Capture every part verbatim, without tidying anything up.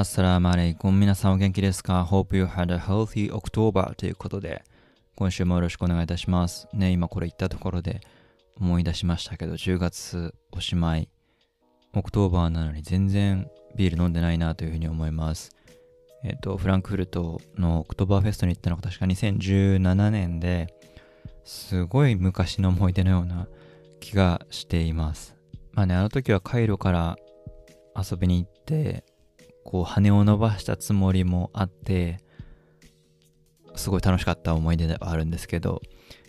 アッサラームアレイコン、皆さんお元気ですか？ Hope you had a healthy October ということで、今週もよろしくお願いいたします。ね、今これ言ったところで思い出しましたけど、じゅうがつおしまい、オクトーバーなのに全然ビール飲んでないなというふうに思います。えっと、フランクフルトのオクトーバーフェストに行ったのが確かにせんじゅうななねんで、すごい昔の思い出のような気がしています。まあね、あの時はカイロから遊びに行って、こう羽を伸ばしたつもりもあってすごい楽しかった思い出ではあるんですけど、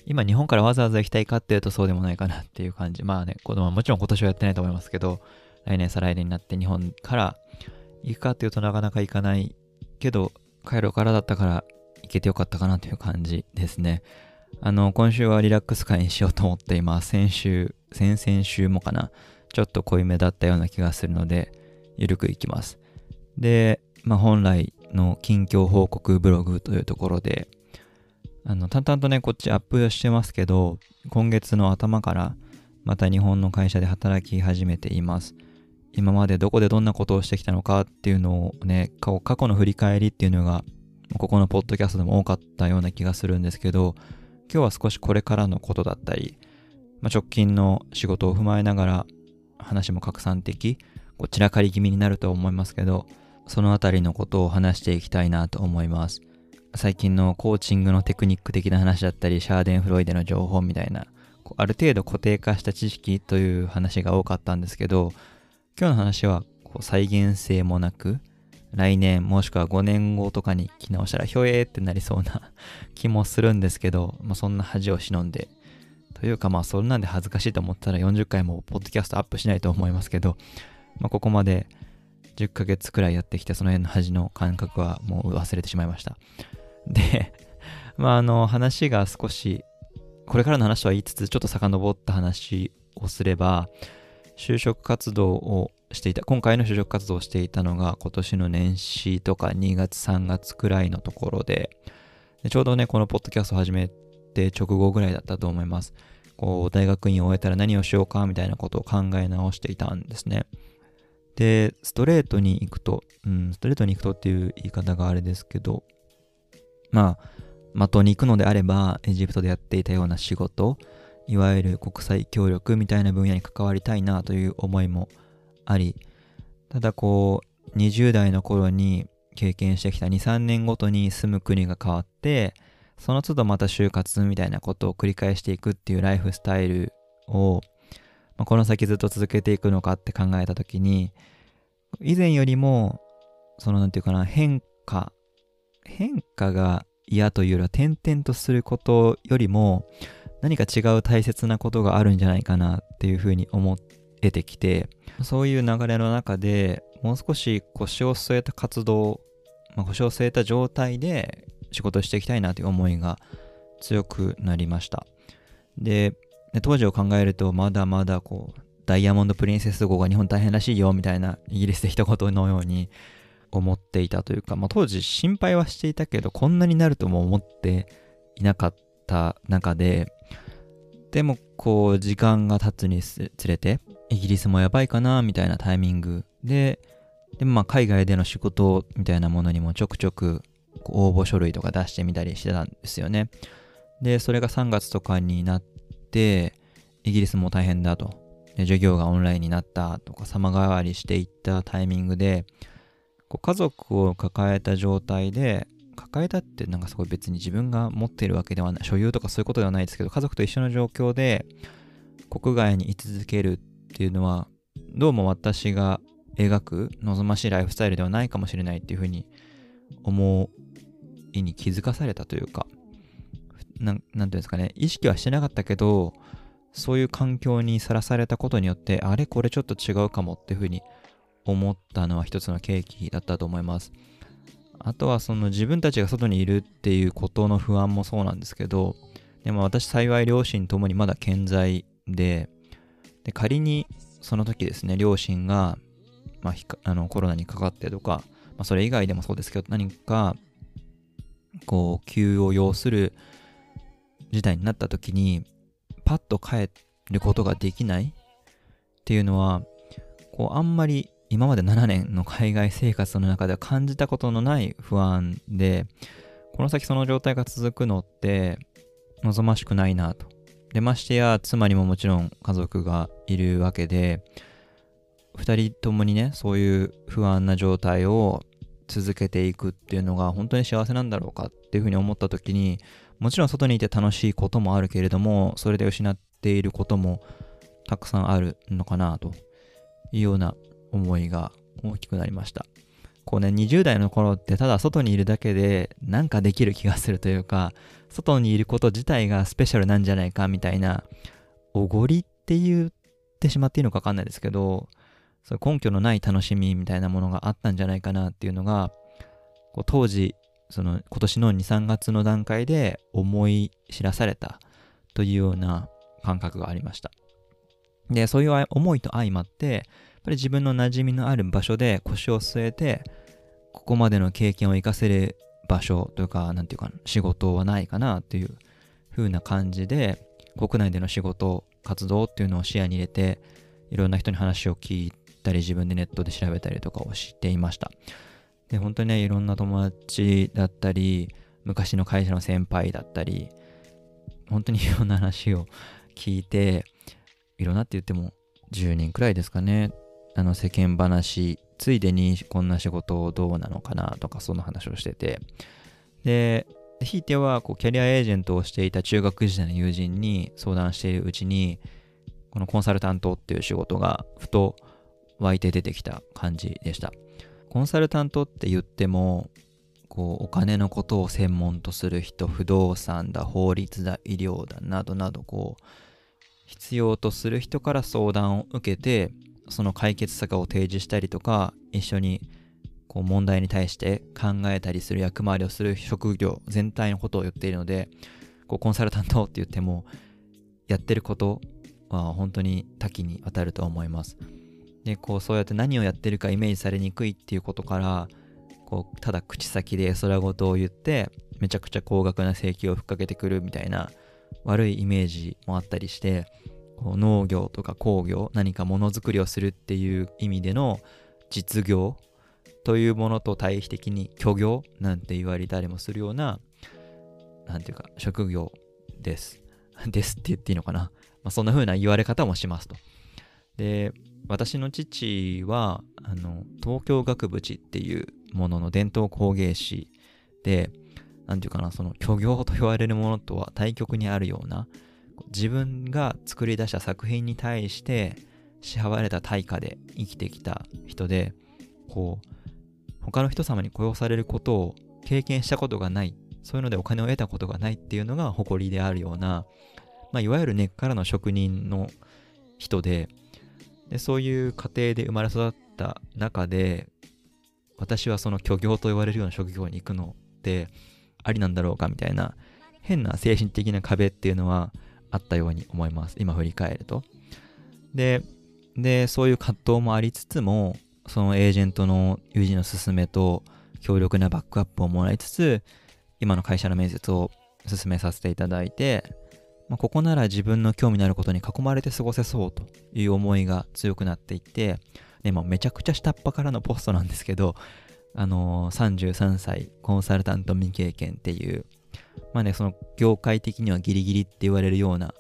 今日本からわざわざ行きたいかっていうとそうでもないかなっていう感じ。まあね、子供はもちろん今年はやってないと思いますけど、来年再来年になって日本から行くかっていうとなかなか行かないけど、カイロからだったから行けてよかったかなという感じですね。あの今週はリラックス会にしようと思っています。先週先々週もかな、ちょっと濃いめだったような気がするのでゆるく行きます。で、まあ、本来の近況報告ブログというところで、あの淡々とねこっちアップしてますけど、今月の頭からまた日本の会社で働き始めています。今までどこでどんなことをしてきたのかっていうのをね、過去の振り返りっていうのがここのポッドキャストでも多かったような気がするんですけど、今日は少しこれからのことだったり、まあ、直近の仕事を踏まえながら話も拡散的、こう散らかり気味になると思いますけど、そのあたりのことを話していきたいなと思います。最近のコーチングのテクニック的な話だったり、シャーデンフロイデの情報みたいな、こうある程度固定化した知識という話が多かったんですけど、今日の話はこう再現性もなく、来年もしくはごねんごとかに聞き直したらひょえーってなりそうな気もするんですけど、まあ、そんな恥を忍んで、というかまあそんなんで恥ずかしいと思ったらよんじゅっかいもポッドキャストアップしないと思いますけど、まあ、ここまでじゅっかげつくらいやってきて、その辺の恥の感覚はもう忘れてしまいました。で、まああの話が少し、これからの話は言いつつ、ちょっと遡った話をすれば、就職活動をしていた、今回の就職活動をしていたのが今年の年始とかにがつさんがつくらいのところで、でちょうどね、このポッドキャストを始めて直後ぐらいだったと思います。こう大学院を終えたら何をしようかみたいなことを考え直していたんですね。で、ストレートに行くと、うん、ストレートに行くとっていう言い方があれですけど、まあ、まとに行くのであれば、エジプトでやっていたような仕事、いわゆる国際協力みたいな分野に関わりたいなという思いもあり、ただこう、にじゅうだいの頃に経験してきたにさんねんごとに住む国が変わって、その都度また就活みたいなことを繰り返していくっていうライフスタイルを、この先ずっと続けていくのかって考えたときに、以前よりもそのなんていうかな、変化変化が嫌というよりは、転々とすることよりも何か違う大切なことがあるんじゃないかなっていうふうに思えてきて、そういう流れの中でもう少し腰を据えた活動、まあ、腰を据えた状態で仕事していきたいなという思いが強くなりました。でで当時を考えると、まだまだこうダイヤモンドプリンセス号が日本大変らしいよみたいな、イギリスで一言のように思っていたというか、まあ、当時心配はしていたけどこんなになるとも思っていなかった中で、でもこう時間が経つにつれてイギリスもやばいかなみたいなタイミングで、でもまあ海外での仕事みたいなものにもちょくちょく応募書類とか出してみたりしてたんですよね。でそれがさんがつとかになってで、イギリスも大変だと、で授業がオンラインになったとか様変わりしていったタイミングで、こう家族を抱えた状態で、抱えたってなんかすごい別に自分が持っているわけではない、所有とかそういうことではないですけど、家族と一緒の状況で国外に居続けるっていうのは、どうも私が描く望ましいライフスタイルではないかもしれないっていうふうに思いに気づかされたというか、な ん, なんていうんですかね、意識はしてなかったけど、そういう環境にさらされたことによって、あれこれちょっと違うかもっていうふうに思ったのは一つの契機だったと思います。あとはその自分たちが外にいるっていうことの不安もそうなんですけど、でも私幸い両親ともにまだ健在 で, で仮にその時ですね、両親が、まあ、あのコロナにかかってとか、まあ、それ以外でもそうですけど、何かこう急を要する事態になった時にパッと帰ることができないっていうのは、こうあんまり今までななねんの海外生活の中では感じたことのない不安で、この先その状態が続くのって望ましくないなと。で、ましてや妻にももちろん家族がいるわけで、ふたりともにね、そういう不安な状態を続けていくっていうのが本当に幸せなんだろうかっていうふうに思った時に、もちろん外にいて楽しいこともあるけれども、それで失っていることもたくさんあるのかなというような思いが大きくなりました。こうね、にじゅう代の頃ってただ外にいるだけでなんかできる気がするというか、外にいること自体がスペシャルなんじゃないかみたいな、おごりって言ってしまっていいのか分かんないですけど、そういう根拠のない楽しみみたいなものがあったんじゃないかなっていうのが、こう当時、その今年のに、さんがつの段階で思い知らされたというような感覚がありました。で、そういう思いと相まって、やっぱり自分の馴染みのある場所で腰を据えて、ここまでの経験を生かせる場所というか、なんていうか、仕事はないかなという風な感じで、国内での仕事、活動っていうのを視野に入れて、いろんな人に話を聞いて、自分でネットで調べたりとかをしていました。で、本当にね、いろんな友達だったり、昔の会社の先輩だったり、本当にいろんな話を聞いて、いろんなって言ってもじゅうにんくらいですかね、あの世間話、ついでにこんな仕事どうなのかなとか、その話をしてて、で、ひいてはこうキャリアエージェントをしていた中学時代の友人に相談しているうちに、このコンサルタントっていう仕事がふと湧いて出てきた感じでした。コンサルタントって言っても、こうお金のことを専門とする人、不動産だ、法律だ、医療だなどなど、こう必要とする人から相談を受けて、その解決策を提示したりとか、一緒にこう問題に対して考えたりする役回りをする職業全体のことを言っているので、こうコンサルタントって言ってもやってることは本当に多岐にわたると思います。で、こうそうやって何をやってるかイメージされにくいっていうことから、こうただ口先で空言を言ってめちゃくちゃ高額な請求をふっかけてくるみたいな悪いイメージもあったりして、こう農業とか工業、何かものづくりをするっていう意味での実業というものと対比的に虚業なんて言われたりもするような、なんていうか、職業ですですって言っていいのかな、まあ、そんな風な言われ方もしますと。で、私の父はあの東京額縁っていうものの伝統工芸士で、なんていうかな、その虚業と言われるものとは対極にあるような、自分が作り出した作品に対して支払われた対価で生きてきた人で、こう他の人様に雇用されることを経験したことがない、そういうのでお金を得たことがないっていうのが誇りであるような、まあ、いわゆる根っからの職人の人で。で、そういう家庭で生まれ育った中で、私はその虚業と言われるような職業に行くのってありなんだろうかみたいな、変な精神的な壁っていうのはあったように思います、今振り返ると。で、で、そういう葛藤もありつつも、そのエージェントの友人の勧めと強力なバックアップをもらいつつ、今の会社の面接を進めさせていただいて、まあ、ここなら自分の興味のあることに囲まれて過ごせそうという思いが強くなっていって、ね、もうめちゃくちゃ下っ端からのポストなんですけど、あのー、さんじゅうさんさいコンサルタント未経験っていう、まあね、その業界的にはギリギリって言われるような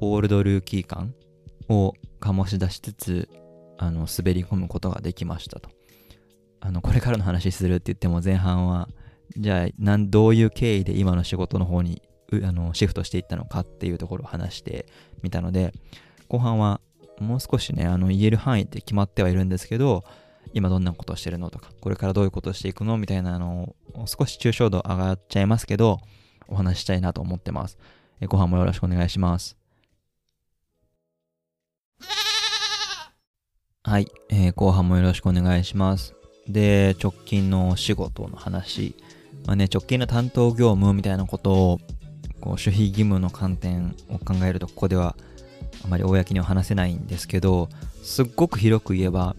オールドルーキー感を醸し出しつつ、あの滑り込むことができましたと。あのこれからの話するって言っても前半は、じゃあなんどういう経緯で今の仕事の方にあのシフトしていったのかっていうところを話してみたので、後半はもう少しね、あの言える範囲って決まってはいるんですけど、今どんなことをしてるのとか、これからどういうことをしていくのみたいなのを少し抽象度上がっちゃいますけどお話したいなと思ってます。え後半もよろしくお願いします。はい、えー、後半もよろしくお願いします。で、直近の仕事の話、まあね、直近の担当業務みたいなことをこう守秘義務の観点を考えると、ここではあまり公には話せないんですけど、すっごく広く言えば、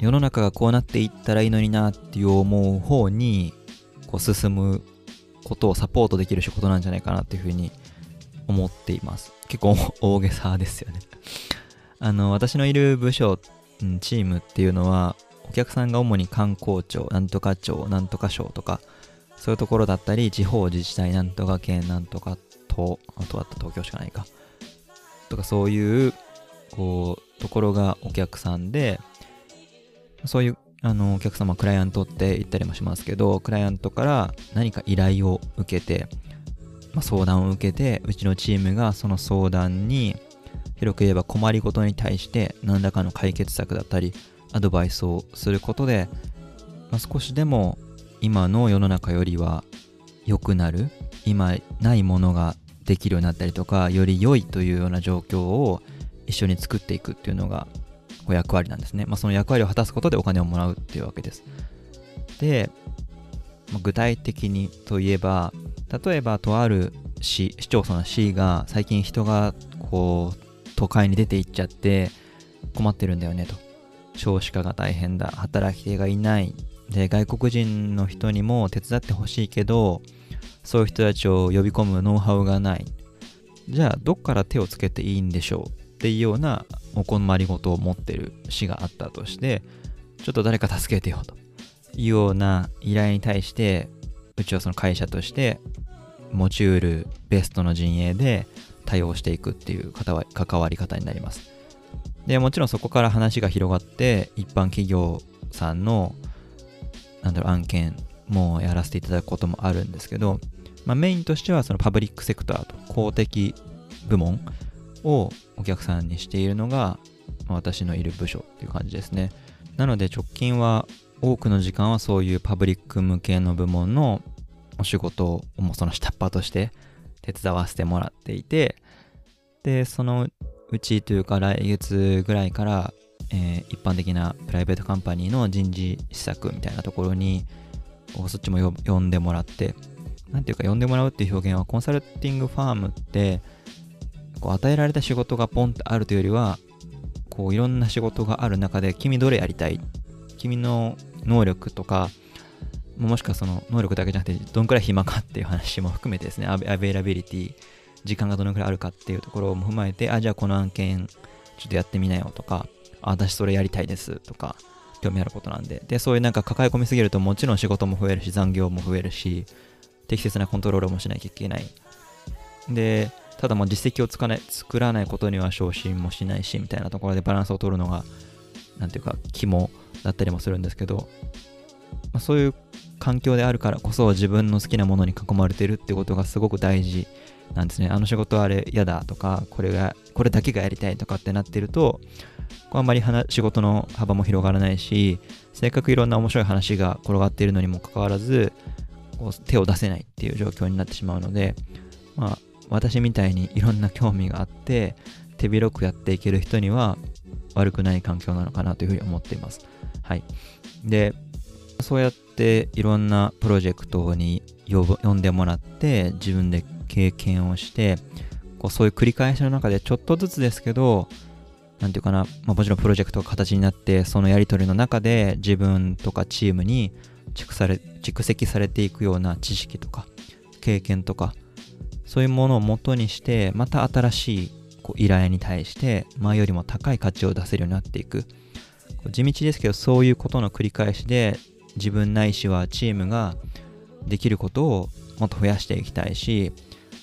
世の中がこうなっていったらいいのになっていう思う方にこう進むことをサポートできる仕事なんじゃないかなっていうふうに思っています。結構大げさですよね。あの私のいる部署うん、チームっていうのはお客さんが主に観光庁、なんとか庁、なんとか省とかそういうところだったり、地方自治体、なんとか県、なんとか都、あとは東京しかないかとか、そういうこうところがお客さんで、そういうあのお客様、クライアントって言ったりもしますけど、クライアントから何か依頼を受けて、まあ、相談を受けて、うちのチームがその相談に、広く言えば困りごとに対して何らかの解決策だったりアドバイスをすることで、まあ、少しでも今の世の中よりは良くなる、今ないものができるようになったりとか、より良いというような状況を一緒に作っていくっていうのが役割なんですね。まあ、その役割を果たすことでお金をもらうっていうわけです。で、まあ、具体的にといえば、例えばとある市、市町村の市が最近人がこう都会に出て行っちゃって困ってるんだよねと、少子化が大変だ、働き手がいない、で外国人の人にも手伝ってほしいけどそういう人たちを呼び込むノウハウがない、じゃあどっから手をつけていいんでしょうっていうようなお困りごとを持ってる市があったとして、ちょっと誰か助けてよというような依頼に対して、うちはその会社として持ち得るベストの陣営で対応していくっていう関わり方になります。でもちろんそこから話が広がって、一般企業さんのなんだろう案件もやらせていただくこともあるんですけど、まあ、メインとしてはそのパブリックセクターと公的部門をお客さんにしているのが私のいる部署っていう感じですね。なので直近は多くの時間はそういうパブリック向けの部門のお仕事をもその下っ端として手伝わせてもらっていて、でそのうちというか来月ぐらいから、えー、一般的なプライベートカンパニーの人事施策みたいなところにそっちも呼んでもらって、なんていうか呼んでもらうっていう表現は、コンサルティングファームってこう与えられた仕事がポンとあるというよりは、こういろんな仕事がある中で君どれやりたい、君の能力とか、もしくはその能力だけじゃなくてどのくらい暇かっていう話も含めてですね、アベイラビリティ、時間がどのくらいあるかっていうところも踏まえて、あじゃあこの案件ちょっとやってみなよとか、あ私それやりたいですとか、興味あることなんで、でそういうなんか抱え込みすぎるともちろん仕事も増えるし残業も増えるし、適切なコントロールもしなきゃいけない。でただもう実績をつかない作らないことには昇進もしないしみたいなところでバランスを取るのがなんていうか肝だったりもするんですけど、まあ、そういう環境であるからこそ自分の好きなものに囲まれてるってことがすごく大事なんですね。あの仕事あれ嫌だとか、これがこれだけがやりたいとかってなってると、あんまり仕事の幅も広がらないし、せっかくいろんな面白い話が転がっているのにもかかわらずこう手を出せないっていう状況になってしまうので、まあ私みたいにいろんな興味があって手広くやっていける人には悪くない環境なのかなというふうに思っています。はい。でそうやっていろんなプロジェクトに呼んでもらって自分で経験をして、こうそういう繰り返しの中でちょっとずつですけど、なんていうかな、まあ、もちろんプロジェクトが形になって、そのやり取りの中で自分とかチームに蓄され蓄積されていくような知識とか経験とか、そういうものを元にして、また新しいこう依頼に対して前よりも高い価値を出せるようになっていく、地道ですけどそういうことの繰り返しで、自分ないしはチームができることをもっと増やしていきたいし、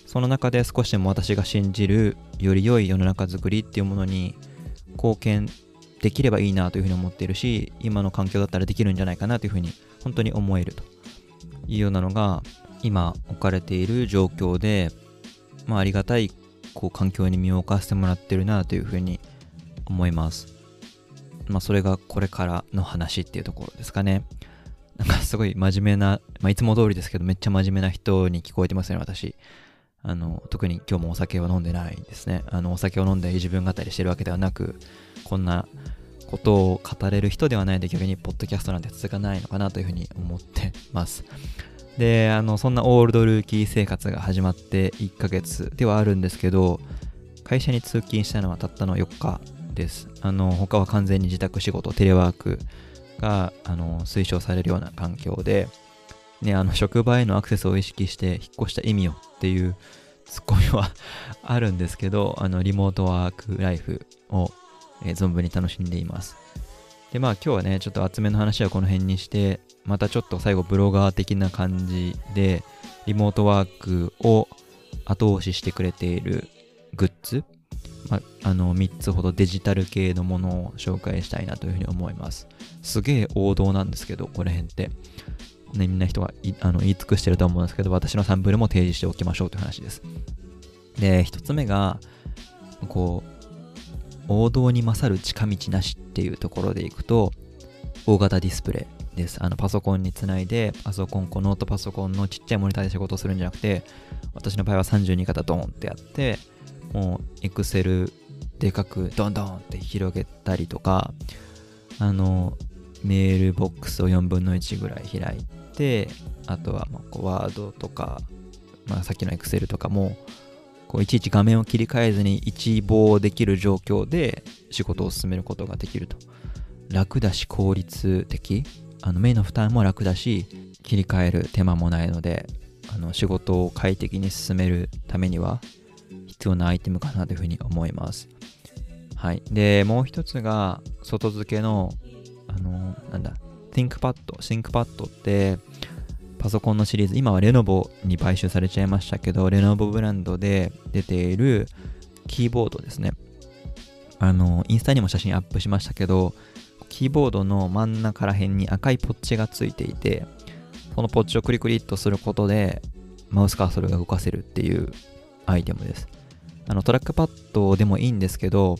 その中で少しでも私が信じるより良い世の中づくりっていうものに貢献できればいいなというふうに思っているし、今の環境だったらできるんじゃないかなというふうに本当に思えるというようなのが今置かれている状況で、まあ、ありがたいこう環境に身を置かせてもらってるなというふうに思います。まあ、それがこれからの話っていうところですかね。なんかすごい真面目な、まあ、いつも通りですけどめっちゃ真面目な人に聞こえてますよね、私。あの特に今日もお酒は飲んでないですね。あのお酒を飲んで自分語りしてるわけではなく、こんなことを語れる人ではないので、逆にポッドキャストなんて続かないのかなというふうに思ってます。であのそんなオールドルーキー生活が始まっていっかげつではあるんですけど、会社に通勤したのはたったのよっかです。あの他は完全に自宅仕事、テレワークがあの推奨されるような環境で、ね、あの職場へのアクセスを意識して引っ越した意味よっていうツッコミはあるんですけど、あのリモートワークライフをえー、存分に楽しんでいます。でまあ今日はねちょっと厚めの話はこの辺にして、またちょっと最後ブロガー的な感じでリモートワークを後押ししてくれているグッズ、まあ、あのみっつほどデジタル系のものを紹介したいなというふうに思います。すげえ王道なんですけどこの辺って、ね、みんな人がいあの言い尽くしてると思うんですけど、私のサンプルも提示しておきましょうという話です。でひとつめがこう王道に勝る近道なしっていうところでいくと、大型ディスプレイです。あのパソコンにつないで、パソコンこうノートパソコンのちっちゃいモニターで仕事をするんじゃなくて、私の場合はさんじゅうにかたドーンってやって、もうエクセルでかくドンドンって広げたりとか、あのメールボックスをよんぶんのいちぐらい開いて、あとはまあこうワードとか、まあ、さっきのエクセルとかもこういちいち画面を切り替えずに一望できる状況で仕事を進めることができると、楽だし効率的、あの目の負担も楽だし切り替える手間もないので、あの仕事を快適に進めるためには必要なアイテムかなというふうに思います。はい。でもう一つが外付けのあのなんだ ThinkPad ThinkPad ってパソコンのシリーズ、今はレノボに買収されちゃいましたけど、レノボブランドで出ているキーボードですね。あのインスタにも写真アップしましたけど、キーボードの真ん中ら辺に赤いポッチがついていて、そのポッチをクリクリっとすることでマウスカーソルが動かせるっていうアイテムです。あのトラックパッドでもいいんですけど、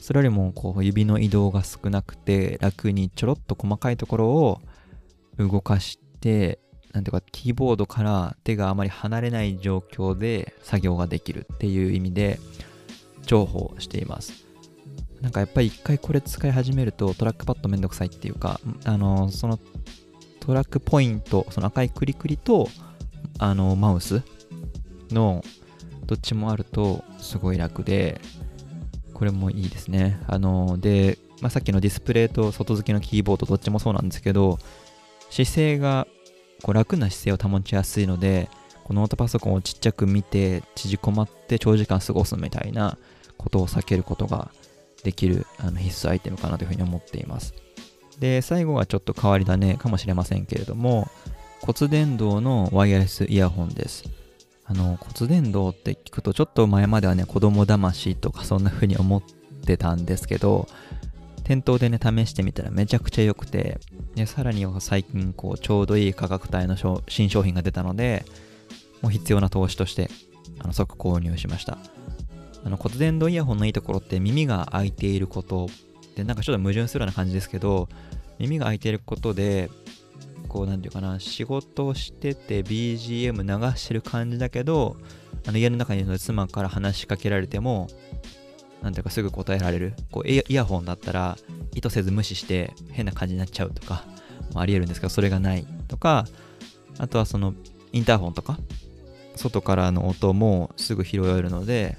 それよりもこう指の移動が少なくて楽にちょろっと細かいところを動かして、なんていうかキーボードから手があまり離れない状況で作業ができるっていう意味で重宝しています。なんかやっぱり一回これ使い始めるとトラックパッドめんどくさいっていうか、あのそのトラックポイント、その赤いクリクリとあのマウスのどっちもあるとすごい楽で、これもいいですね。あので、まあ、さっきのディスプレイと外付けのキーボードどっちもそうなんですけど、姿勢がこう楽な姿勢を保ちやすいので、このノートパソコンをちっちゃく見て縮こまって長時間過ごすみたいなことを避けることができるあの必須アイテムかなというふうに思っています。で最後はちょっと変わり種かもしれませんけれども、骨伝導のワイヤレスイヤホンです。あの骨伝導って聞くとちょっと前まではね子供だましとかそんなふうに思ってたんですけど、店頭でね試してみたらめちゃくちゃ良くて、でさらに最近こうちょうどいい価格帯の新商品が出たので、もう必要な投資としてあの即購入しました。あの骨伝導イヤホンのいいところって耳が開いていることで、なんかちょっと矛盾するような感じですけど、耳が開いていることでこうなんていうかな、仕事してて ビージーエム 流してる感じだけど、あの家の中にいるので妻から話しかけられてもなんていうかすぐ答えられる。こうイヤホンだったら意図せず無視して変な感じになっちゃうとかもありえるんですけど、それがないとか、あとはそのインターホンとか外からの音もすぐ拾えるので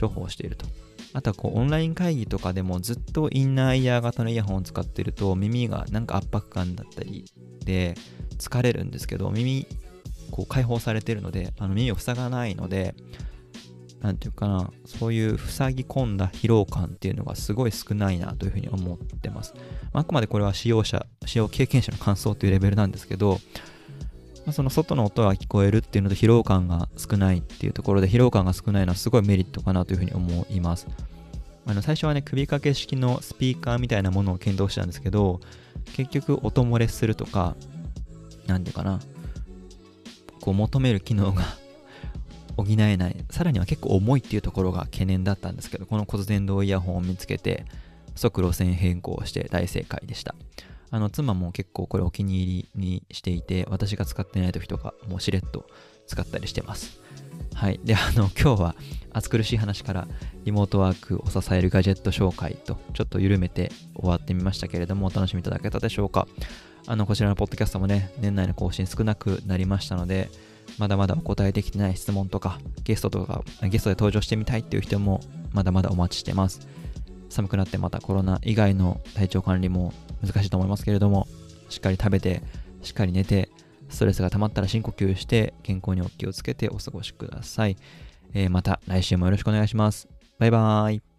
重宝していると。あとはこうオンライン会議とかでもずっとインナーイヤー型のイヤホンを使ってると耳がなんか圧迫感だったりで疲れるんですけど、耳こう解放されてるので、あの耳を塞がないので、なんていうかな、そういう塞ぎ込んだ疲労感っていうのがすごい少ないなというふうに思ってます。あくまでこれは使用者、使用経験者の感想というレベルなんですけど、その外の音が聞こえるっていうのと疲労感が少ないっていうところで、疲労感が少ないのはすごいメリットかなというふうに思います。あの最初はね、首掛け式のスピーカーみたいなものを検討したんですけど、結局音漏れするとか、なんていうかな、こう求める機能が補えない、さらには結構重いっていうところが懸念だったんですけど、この骨伝導イヤホンを見つけて即路線変更して大正解でした。あの妻も結構これお気に入りにしていて、私が使ってない時とかもうしれっと使ったりしてます。はい。であの今日は暑苦しい話からリモートワークを支えるガジェット紹介とちょっと緩めて終わってみましたけれども、お楽しみいただけたでしょうか。あのこちらのポッドキャストもね、年内の更新少なくなりましたので、まだまだお答えできてない質問とか、ゲストとか、ゲストで登場してみたいっていう人もまだまだお待ちしてます。寒くなってまたコロナ以外の体調管理も難しいと思いますけれども、しっかり食べて、しっかり寝て、ストレスが溜まったら深呼吸して、健康にお気をつけてお過ごしください。えー、また来週もよろしくお願いします。バイバーイ。